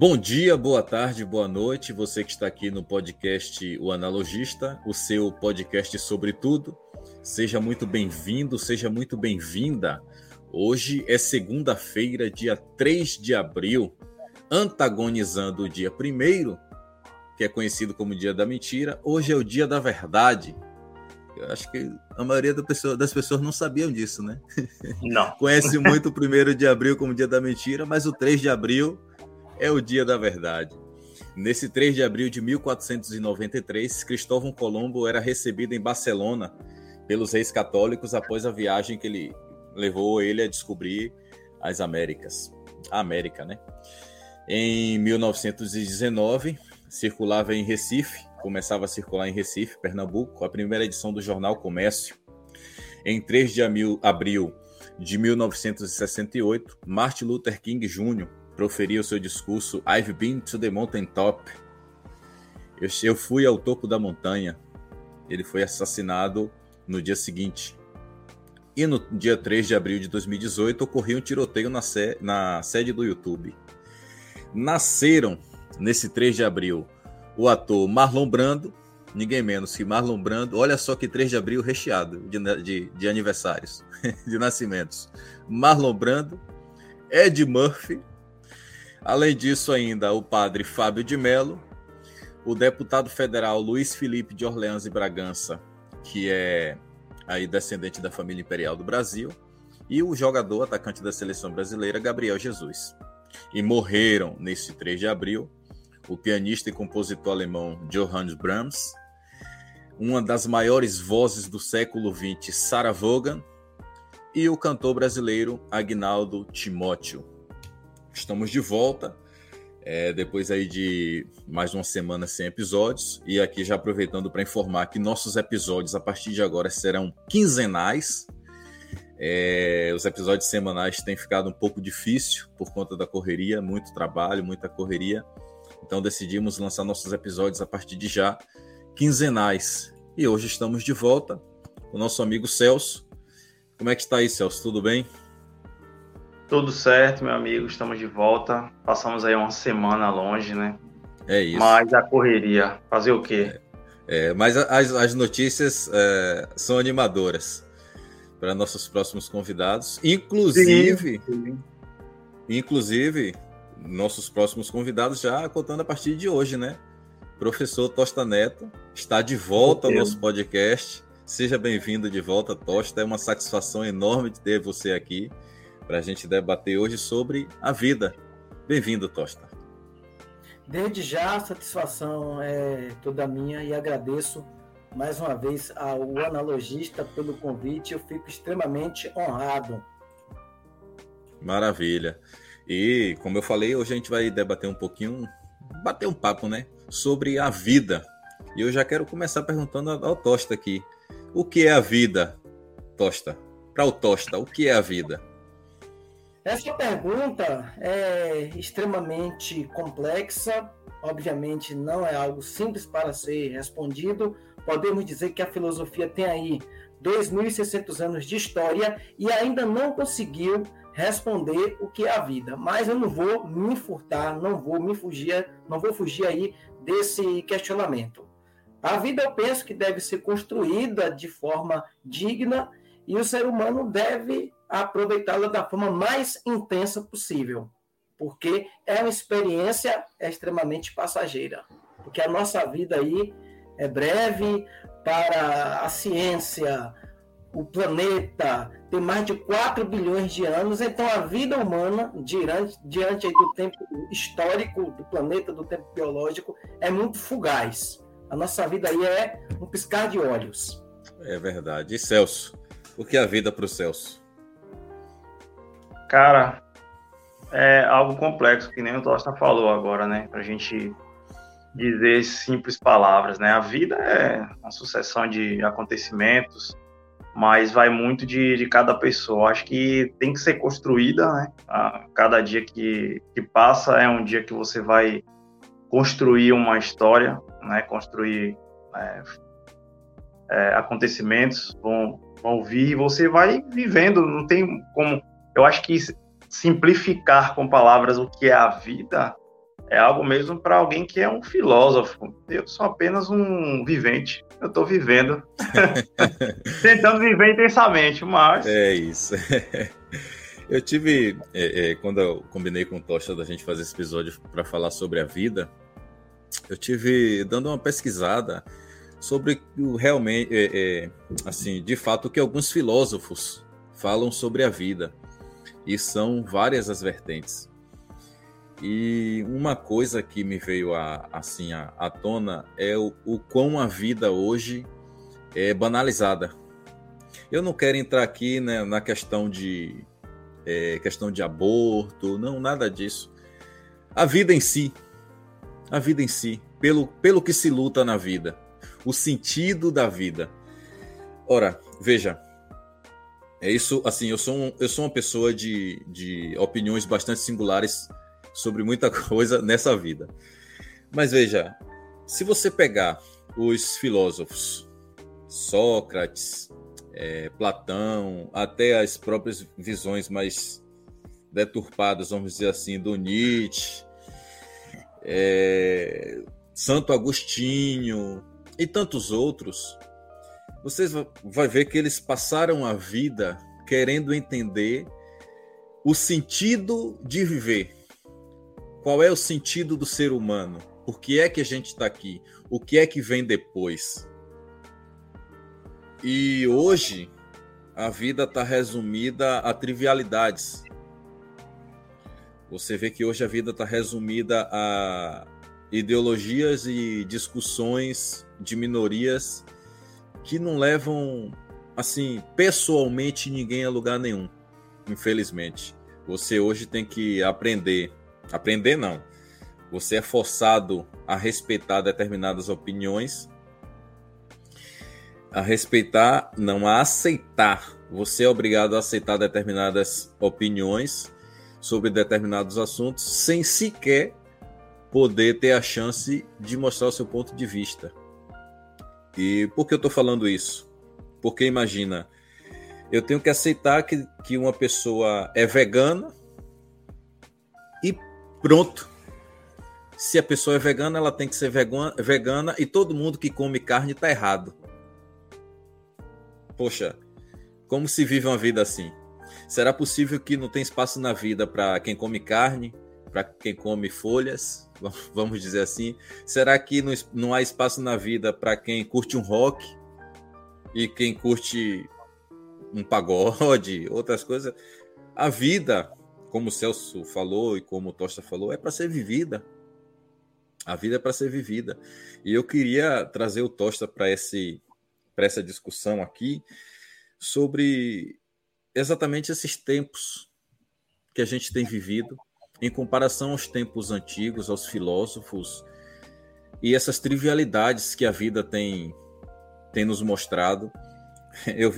Bom dia, boa tarde, boa noite, você que está aqui no podcast O Analogista, o seu podcast sobre tudo. Seja muito bem-vindo, seja muito bem-vinda. Hoje é segunda-feira, dia 3 de abril, antagonizando o dia 1º, que é conhecido como Dia da Mentira. Hoje é o Dia da Verdade. Eu acho que a maioria das pessoas não sabiam disso, né? Não. Conhece muito o 1º de abril como Dia da Mentira, mas o 3 de abril... é o dia da verdade. Nesse 3 de abril de 1493, Cristóvão Colombo era recebido em Barcelona pelos reis católicos após a viagem que ele levou ele a descobrir as Américas. A América, né? Em 1919, circulava em Recife, começava a circular em Recife, Pernambuco, a primeira edição do jornal Comércio. Em 3 de abril de 1968, Martin Luther King Jr. proferia o seu discurso I've Been to the Mountain Top. Eu fui ao topo da montanha. Ele foi assassinado no dia seguinte. E no dia 3 de abril de 2018 ocorreu um tiroteio na sede do YouTube. Nasceram nesse 3 de abril o ator Marlon Brando, ninguém menos que Marlon Brando. Olha só que 3 de abril recheado de aniversários, de nascimentos. Marlon Brando, Eddie Murphy. Além disso ainda, o padre Fábio de Mello, o deputado federal Luiz Felipe de Orleans e Bragança, que é aí descendente da família imperial do Brasil, e o jogador atacante da seleção brasileira Gabriel Jesus. E morreram, nesse 3 de abril, o pianista e compositor alemão Johannes Brahms, uma das maiores vozes do século XX, Sarah Vaughan, e o cantor brasileiro Agnaldo Timóteo. Estamos de volta, depois aí de mais uma semana sem episódios, e aqui já aproveitando para informar que nossos episódios a partir de agora serão quinzenais. Os episódios semanais têm ficado um pouco difícil por conta da correria, muito trabalho, muita correria, então decidimos lançar nossos episódios a partir de já quinzenais. E hoje estamos de volta com o nosso amigo Celso. Como é que está aí, Celso? Tudo bem? Tudo certo, meu amigo, estamos de volta. Passamos aí uma semana longe, né? É isso. Mas a correria, fazer o quê? Mas as notícias são animadoras para nossos próximos convidados. Inclusive, nossos próximos convidados já contando a partir de hoje, né? Professor Tosta Neto está de volta ao nosso podcast. Seja bem-vindo de volta, Tosta. É uma satisfação enorme de ter você aqui para a gente debater hoje sobre a vida. Bem-vindo, Tosta. Desde já, a satisfação é toda minha e agradeço mais uma vez ao Analogista pelo convite. Eu fico extremamente honrado. Maravilha. E, como eu falei, hoje a gente vai debater um pouquinho, bater um papo, né, sobre a vida. E eu já quero começar perguntando ao Tosta aqui. O que é a vida, Tosta? Para o Tosta, o que é a vida? Essa pergunta é extremamente complexa, obviamente não é algo simples para ser respondido. Podemos dizer que a filosofia tem aí 2.600 anos de história e ainda não conseguiu responder o que é a vida. Mas eu não vou me furtar, não vou fugir aí desse questionamento. A vida, eu penso que deve ser construída de forma digna e o ser humano deve aproveitá-la da forma mais intensa possível, porque é uma experiência extremamente passageira, porque a nossa vida aí é breve. Para a ciência, o planeta tem mais de 4 bilhões de anos, então a vida humana, diante aí do tempo histórico do planeta, do tempo biológico, é muito fugaz. A nossa vida aí é um piscar de olhos. É verdade. E Celso, o que é a vida para o Celso? Cara, é algo complexo, que nem o Tosta falou agora, né? Pra gente dizer simples palavras, né? A vida é uma sucessão de acontecimentos, mas vai muito de cada pessoa. Acho que tem que ser construída, né? Cada dia que passa é um dia que você vai construir uma história, né? Construir acontecimentos, vão vir e você vai vivendo, não tem como... Eu acho que simplificar com palavras o que é a vida é algo mesmo para alguém que é um filósofo. Eu sou apenas um vivente. Eu estou vivendo. Tentando viver intensamente, mas... É isso. Eu tive, quando eu combinei com o Tosta da gente fazer esse episódio para falar sobre a vida, eu tive dando uma pesquisada sobre o realmente, assim, de fato, que alguns filósofos falam sobre a vida. E são várias as vertentes. E uma coisa que me veio à tona é o quão a vida hoje é banalizada. Eu não quero entrar aqui, né, na questão de aborto, não, nada disso. A vida em si, pelo que se luta na vida, o sentido da vida. Ora, veja, é isso, assim, eu sou uma pessoa de opiniões bastante singulares sobre muita coisa nessa vida. Mas veja, se você pegar os filósofos, Sócrates, Platão, até as próprias visões mais deturpadas, vamos dizer assim, do Nietzsche, Santo Agostinho e tantos outros, vocês vão ver que eles passaram a vida querendo entender o sentido de viver. Qual é o sentido do ser humano? Por que é que a gente está aqui? O que é que vem depois? E hoje, a vida está resumida a trivialidades. Você vê que hoje a vida está resumida a ideologias e discussões de minorias que não levam, assim, pessoalmente ninguém a lugar nenhum, infelizmente. Você hoje tem que aprender não, você é forçado a respeitar determinadas opiniões, a aceitar, você é obrigado a aceitar determinadas opiniões sobre determinados assuntos, sem sequer poder ter a chance de mostrar o seu ponto de vista. E por que eu estou falando isso? Porque imagina, eu tenho que aceitar que uma pessoa é vegana e pronto. Se a pessoa é vegana, ela tem que ser vegana e todo mundo que come carne está errado. Poxa, como se vive uma vida assim? Será possível que não tem espaço na vida para quem come carne, para quem come folhas? Vamos dizer assim, será que não há espaço na vida para quem curte um rock e quem curte um pagode, outras coisas? A vida, como o Celso falou e como o Tosta falou, é para ser vivida. A vida é para ser vivida. E eu queria trazer o Tosta para essa discussão aqui sobre exatamente esses tempos que a gente tem vivido, em comparação aos tempos antigos, aos filósofos, e essas trivialidades que a vida tem nos mostrado. Eu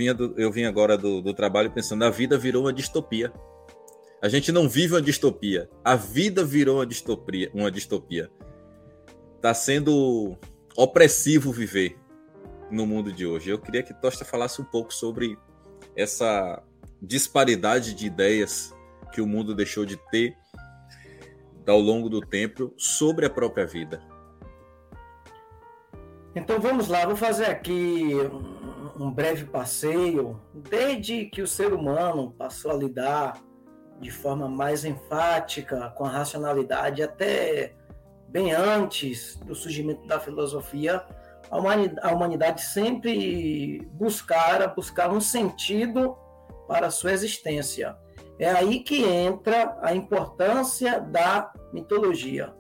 vim agora do trabalho pensando, a vida virou uma distopia. A gente não vive uma distopia, a vida virou uma distopia. Está sendo opressivo viver no mundo de hoje. Eu queria que Tosta falasse um pouco sobre essa disparidade de ideias que o mundo deixou de ter ao longo do tempo sobre a própria vida. Então vamos lá, vou fazer aqui um breve passeio. Desde que o ser humano passou a lidar de forma mais enfática com a racionalidade, até bem antes do surgimento da filosofia, a humanidade sempre buscar um sentido para a sua existência. É aí que entra a importância da mitologia,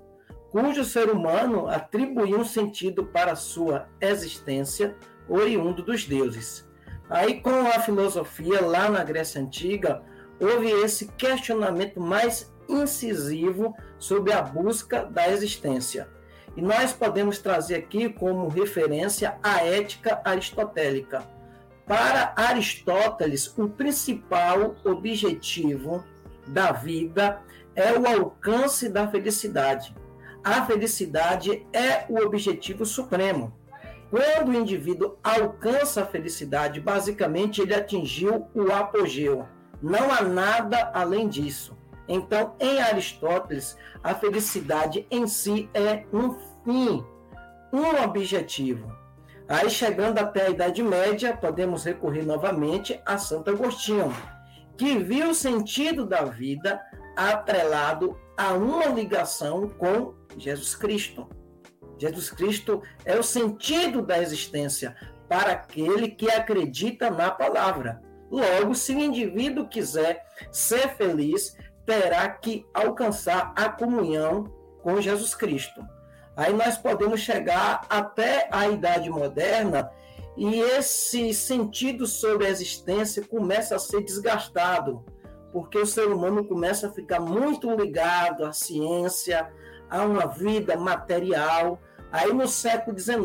cujo ser humano atribuiu um sentido para a sua existência, oriundo dos deuses. Aí, com a filosofia, lá na Grécia Antiga, houve esse questionamento mais incisivo sobre a busca da existência. E nós podemos trazer aqui como referência a ética aristotélica. Para Aristóteles, o principal objetivo da vida é o alcance da felicidade. A felicidade é o objetivo supremo. Quando o indivíduo alcança a felicidade, basicamente ele atingiu o apogeu. Não há nada além disso. Então, em Aristóteles, a felicidade em si é um fim, um objetivo. Aí, chegando até a Idade Média, podemos recorrer novamente a Santo Agostinho, que viu o sentido da vida atrelado a uma ligação com Jesus Cristo. Jesus Cristo é o sentido da existência para aquele que acredita na palavra. Logo, se o indivíduo quiser ser feliz, terá que alcançar a comunhão com Jesus Cristo. Aí nós podemos chegar até a Idade Moderna e esse sentido sobre a existência começa a ser desgastado, porque o ser humano começa a ficar muito ligado à ciência, a uma vida material. Aí no século XIX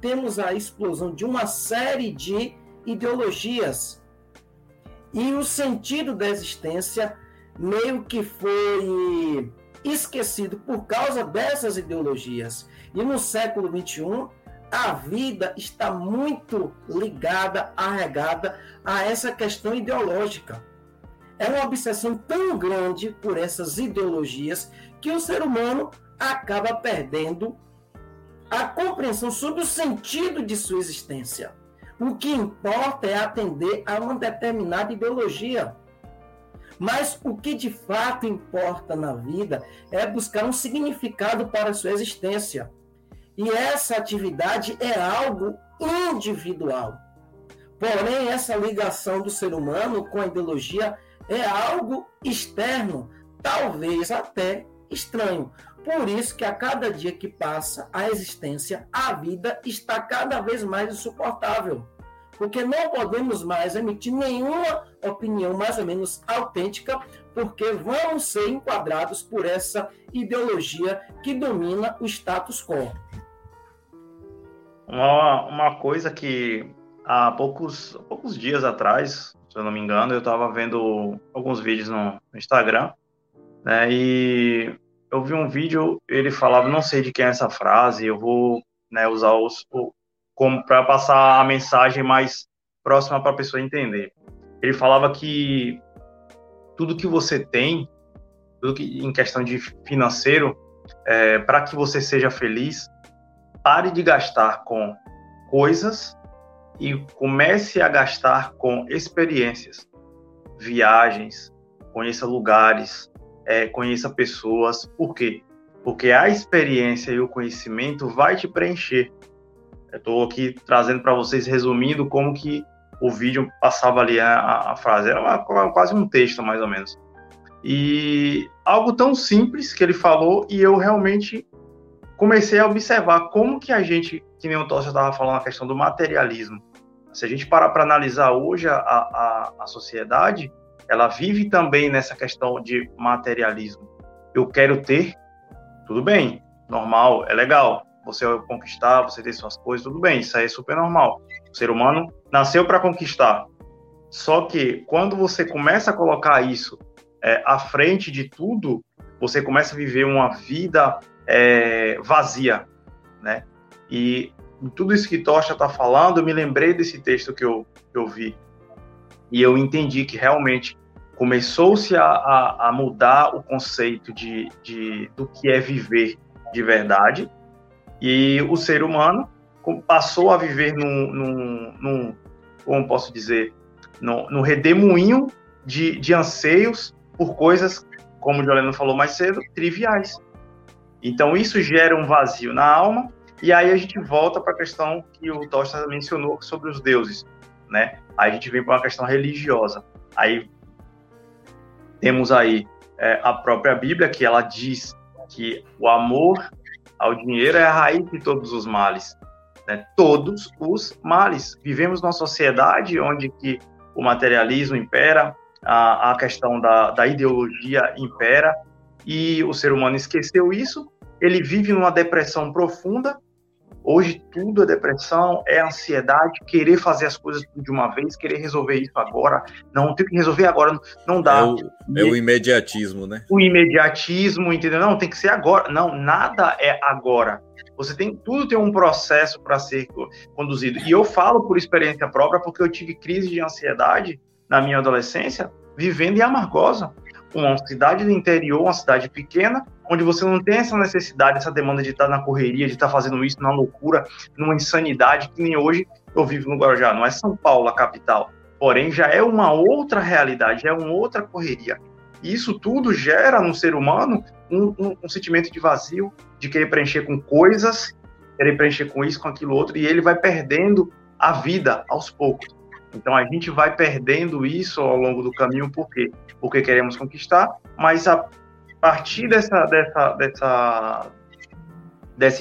temos a explosão de uma série de ideologias e o sentido da existência meio que foi esquecido por causa dessas ideologias. E no século XXI, a vida está muito ligada, arregada a essa questão ideológica. É uma obsessão tão grande por essas ideologias que o ser humano acaba perdendo a compreensão sobre o sentido de sua existência. O que importa é atender a uma determinada ideologia. Mas o que de fato importa na vida é buscar um significado para a sua existência. E essa atividade é algo individual. Porém, essa ligação do ser humano com a ideologia é algo externo, talvez até estranho. Por isso que a cada dia que passa a existência, a vida está cada vez mais insuportável. Porque não podemos mais emitir nenhuma opinião mais ou menos autêntica, porque vamos ser enquadrados por essa ideologia que domina o status quo. Uma coisa que há poucos dias atrás, se eu não me engano, eu estava vendo alguns vídeos no Instagram, né, e eu vi um vídeo, ele falava, não sei de quem é essa frase, eu vou, né, usar como para passar a mensagem mais próxima para a pessoa entender. Ele falava que tudo que você tem, tudo que, em questão de financeiro, para que você seja feliz, pare de gastar com coisas e comece a gastar com experiências, viagens, conheça lugares, conheça pessoas. Por quê? Porque a experiência e o conhecimento vai te preencher. Eu estou aqui trazendo para vocês, resumindo como que o vídeo passava ali a frase. Era quase um texto, mais ou menos. E algo tão simples que ele falou, e eu realmente comecei a observar como que a gente, que nem o Tosta estava falando, a questão do materialismo. Se a gente parar para analisar hoje a sociedade, ela vive também nessa questão de materialismo. Eu quero ter, tudo bem, normal, é legal. Você conquistar, você ter suas coisas, tudo bem, isso aí é super normal. O ser humano nasceu para conquistar. Só que quando você começa a colocar isso à frente de tudo, você começa a viver uma vida vazia, né? E tudo isso que Tosta está falando, eu me lembrei desse texto que eu vi. E eu entendi que realmente começou-se a mudar o conceito do que é viver de verdade. E o ser humano passou a viver num como posso dizer, num redemoinho de anseios por coisas, como o Joleno falou mais cedo, triviais. Então isso gera um vazio na alma, e aí a gente volta para a questão que o Tosta mencionou sobre os deuses, né? Aí a gente vem para uma questão religiosa. Aí temos aí a própria Bíblia, que ela diz que o amor ao dinheiro é a raiz de todos os males, né? Todos os males. Vivemos numa sociedade onde que o materialismo impera, a questão da ideologia impera, e o ser humano esqueceu isso, ele vive numa depressão profunda. Hoje tudo é depressão, é ansiedade, querer fazer as coisas de uma vez, querer resolver isso agora, não, tem que resolver agora, não dá. É o imediatismo, né? O imediatismo, entendeu? Não, tem que ser agora. Não, nada é agora. Você tudo tem um processo para ser conduzido. E eu falo por experiência própria, porque eu tive crise de ansiedade na minha adolescência, vivendo em Amargosa, uma cidade do interior, uma cidade pequena, onde você não tem essa necessidade, essa demanda de estar na correria, de estar fazendo isso na loucura, numa insanidade, que nem hoje eu vivo no Guarujá. Não é São Paulo a capital, porém já é uma outra realidade, é uma outra correria. E isso tudo gera no ser humano um sentimento de vazio, de querer preencher com coisas, querer preencher com isso, com aquilo outro, e ele vai perdendo a vida aos poucos. Então a gente vai perdendo isso ao longo do caminho. Por quê? Porque queremos conquistar, mas a partir dessa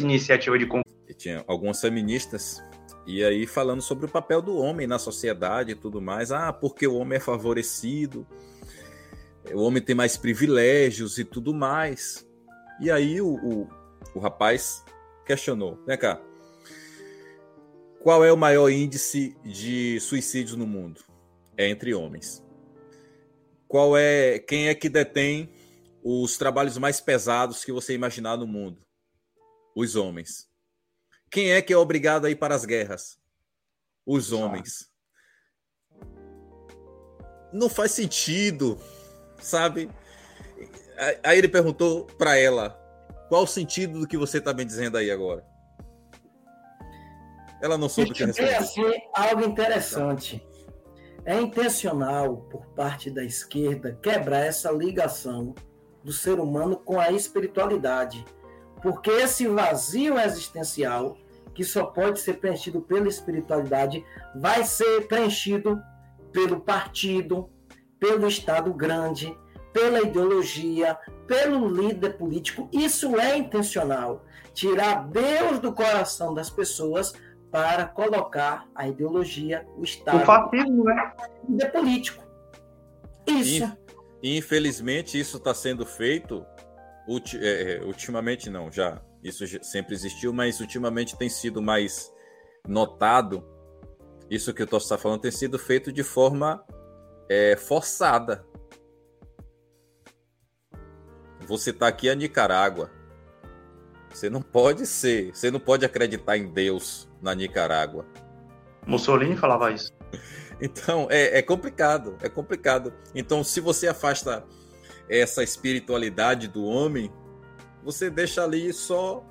iniciativa de conquista... Tinha algumas feministas, e aí falando sobre o papel do homem na sociedade e tudo mais, porque o homem é favorecido, o homem tem mais privilégios e tudo mais. E aí o rapaz questionou, vem cá, qual é o maior índice de suicídios no mundo? É entre homens. Quem é que detém os trabalhos mais pesados que você imaginar no mundo? Os homens. Quem é que é obrigado a ir para as guerras? Os homens. Não faz sentido, sabe? Aí ele perguntou para ela, qual o sentido do que você está me dizendo aí agora? Ela não soube o que responder. Assim, algo interessante. É intencional, por parte da esquerda, quebrar essa ligação do ser humano com a espiritualidade, porque esse vazio existencial, que só pode ser preenchido pela espiritualidade, vai ser preenchido pelo partido, pelo Estado grande, pela ideologia, pelo líder político. Isso é intencional. Tirar Deus do coração das pessoas para colocar a ideologia, o Estado... O fascismo, né? O líder político. Isso. Infelizmente, isso está sendo feito... Ultimamente não, já isso sempre existiu, mas ultimamente tem sido mais notado. Isso que o Tosta está falando tem sido feito de forma forçada. Vou citar aqui a Nicarágua. Você não pode acreditar em Deus na Nicarágua. Mussolini falava isso. Então, é complicado. Então, se você afasta essa espiritualidade do homem, você deixa ali só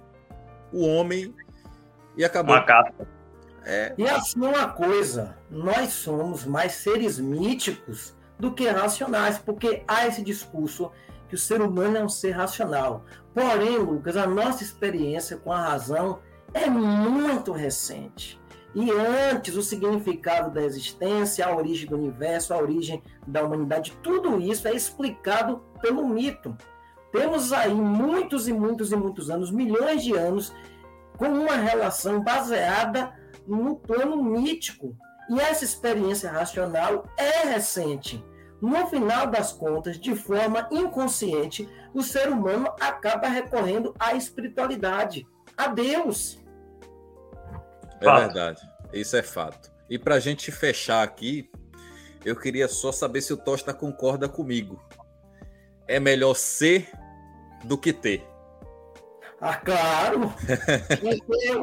o homem e acabou. Uma capa. E assim uma coisa, nós somos mais seres míticos do que racionais, porque há esse discurso que o ser humano é um ser racional. Porém, Lucas, a nossa experiência com a razão é muito recente. E antes, o significado da existência, a origem do universo, a origem da humanidade, tudo isso é explicado pelo mito. Temos aí muitos e muitos e muitos anos, milhões de anos, com uma relação baseada no plano mítico. E essa experiência racional é recente. No final das contas, de forma inconsciente, o ser humano acaba recorrendo à espiritualidade, a Deus. É verdade, isso é fato. E para a gente fechar aqui, eu queria só saber se o Tosta concorda comigo. É melhor ser do que ter. Ah, claro!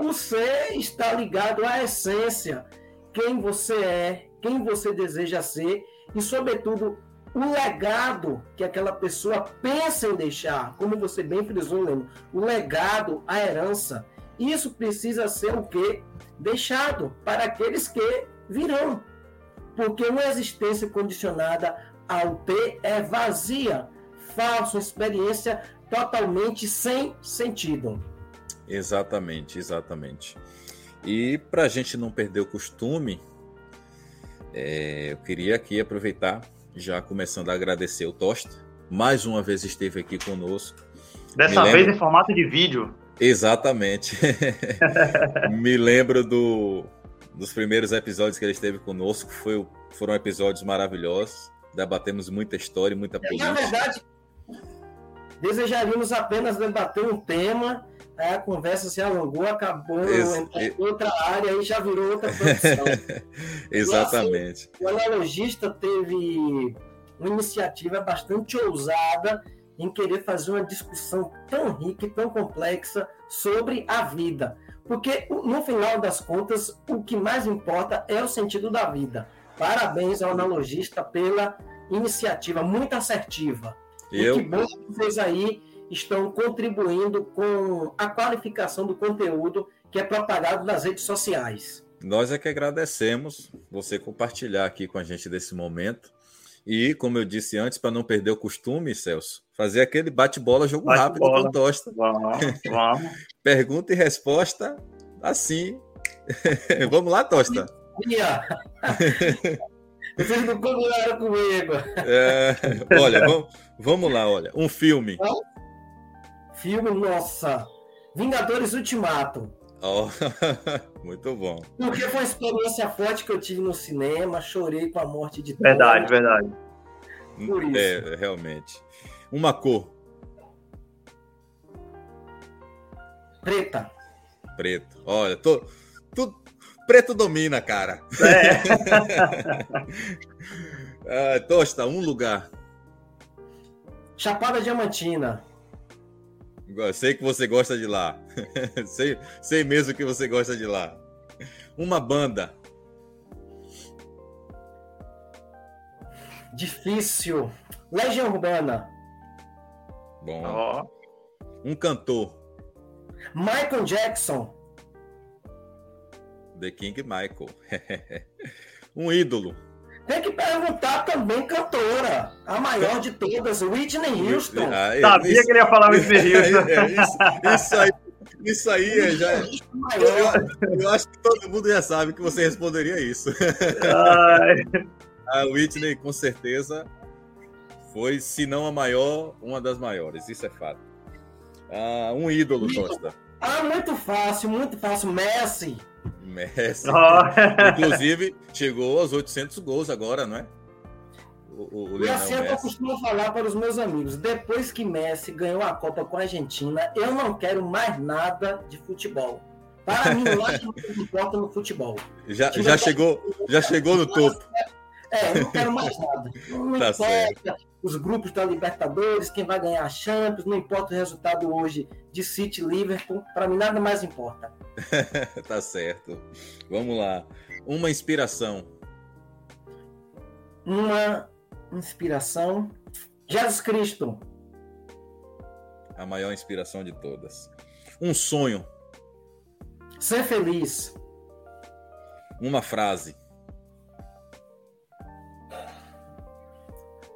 O ser está ligado à essência. Quem você é, quem você deseja ser e, sobretudo, o legado que aquela pessoa pensa em deixar. Como você bem frisou, Leandro, o legado, a herança. Isso precisa ser o quê? Deixado para aqueles que virão. Porque uma existência condicionada ao ter é vazia, falsa, experiência totalmente sem sentido. Exatamente. E para a gente não perder o costume, eu queria aqui aproveitar, já começando a agradecer o Tosta, mais uma vez esteve aqui conosco. Dessa vez em formato de vídeo. Exatamente. Me lembro dos primeiros episódios que ele esteve conosco, foram episódios maravilhosos, debatemos muita história e muita política. Na verdade, desejaríamos apenas debater um tema, a conversa se alongou, acabou, outra área e já virou outra produção. Exatamente. E assim, o analogista teve uma iniciativa bastante ousada em querer fazer uma discussão tão rica e tão complexa sobre a vida. Porque, no final das contas, o que mais importa é o sentido da vida. Parabéns ao analogista pela iniciativa muito assertiva. E que bom que vocês aí estão contribuindo com a qualificação do conteúdo que é propagado nas redes sociais. Nós é que agradecemos você compartilhar aqui com a gente desse momento. E, como eu disse antes, para não perder o costume, Celso, fazer aquele bate-bola, jogo rápido com o Tosta. Vamos. Pergunta e resposta, assim. Vamos lá, Tosta. Vocês não combinaram comigo. Olha, vamos lá, olha. Um filme. Nossa. Vingadores Ultimato. Oh, muito bom. Porque foi uma experiência forte que eu tive no cinema, chorei com a morte de Thor. Verdade. Por isso. É, realmente. Uma cor. Preto. Olha, preto domina, cara. É. Tosta, um lugar. Chapada Diamantina. Sei que você gosta de lá. Sei mesmo que você gosta de lá. Uma banda. Difícil. Legião Urbana. Bom. Oh. Um cantor. Michael Jackson. The King Michael. Um ídolo. Tem que perguntar também, cantora. A maior de todas, Whitney Houston. Sabia que ele ia falar Whitney Houston. Isso aí já. Eu acho que todo mundo já sabe que você responderia isso. A Whitney, com certeza, foi, se não a maior, uma das maiores. Isso é fato. Um ídolo, Tosta. Muito fácil. Messi. Messi. Inclusive, chegou aos 800 gols agora, não é? E assim eu costumo falar para os meus amigos, depois que Messi ganhou a Copa com a Argentina, eu não quero mais nada de futebol. Para mim, lá não importa no futebol. Já chegou no topo. Não quero mais nada. Não importa certo. Os grupos da Libertadores, quem vai ganhar a Champions, não importa o resultado hoje de City e Liverpool, para mim nada mais importa. Tá certo. Vamos lá. Uma inspiração. Jesus Cristo. A maior inspiração de todas. Um sonho. Ser feliz. Uma frase.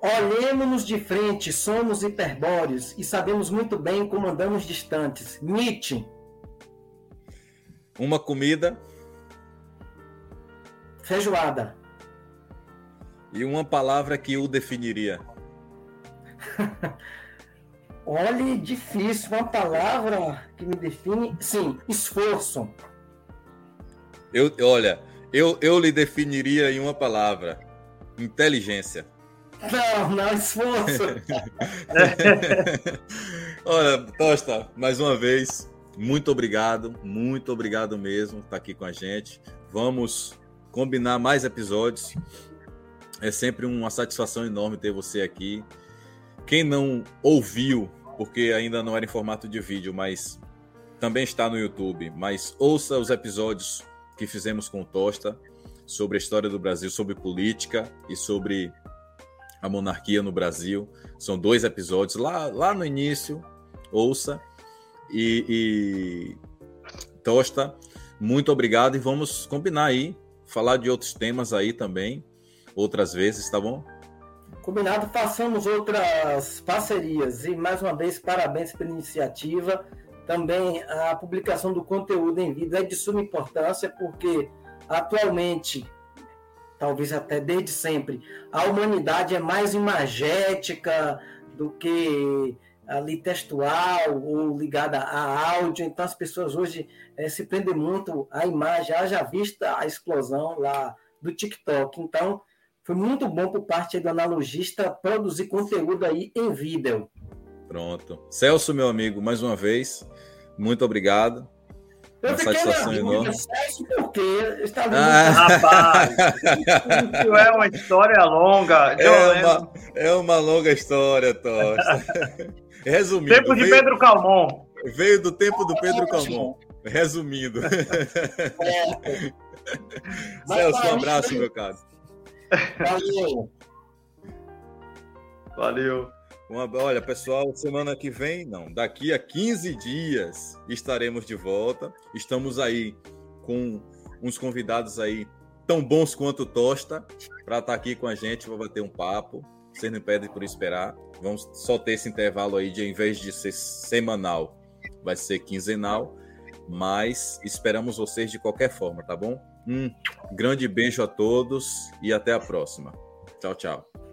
Olhemos-nos de frente, somos hiperbóreos e sabemos muito bem como andamos distantes. Nietzsche. Uma comida. Feijoada. E uma palavra que o definiria. Olha, difícil. Uma palavra que me define. Sim, esforço. Eu lhe definiria em uma palavra. Inteligência. Não, esforço. Olha, Tosta, mais uma vez, muito obrigado mesmo por estar aqui com a gente. Vamos combinar mais episódios. É sempre uma satisfação enorme ter você aqui. Quem não ouviu, porque ainda não era em formato de vídeo, mas também está no YouTube, mas ouça os episódios que fizemos com o Tosta sobre a história do Brasil, sobre política e sobre a monarquia no Brasil. São 2 episódios. Lá no início, ouça. Tosta, muito obrigado. E vamos combinar aí, falar de outros temas aí também, outras vezes, tá bom? Combinado, façamos outras parcerias. E mais uma vez, parabéns pela iniciativa. Também a publicação do conteúdo em vídeo é de suma importância, porque atualmente, talvez até desde sempre, a humanidade é mais imagética do que ali textual ou ligada a áudio. Então as pessoas hoje se prendem muito à imagem, haja vista a explosão lá do TikTok. Então foi muito bom por parte do Analogista produzir conteúdo aí em vídeo. Pronto. Celso, meu amigo, mais uma vez, muito obrigado. Eu fiquei na dúvida, Celso, porque está vindo. Rapaz, isso é uma história longa. É uma longa história, Tosta. Resumindo. Tempo de Pedro Calmon. Veio do tempo do Pedro Calmon. Resumindo. Celso, um abraço, meu caro. Valeu. Olha, pessoal, semana que vem, não, daqui a 15 dias estaremos de volta. Estamos aí com uns convidados aí tão bons quanto o Tosta para estar aqui com a gente, vou bater um papo. Vocês não pedem por esperar. Vamos só ter esse intervalo aí de, em vez de ser semanal, vai ser quinzenal. Mas esperamos vocês de qualquer forma, tá bom? Um grande beijo a todos e até a próxima. Tchau, tchau.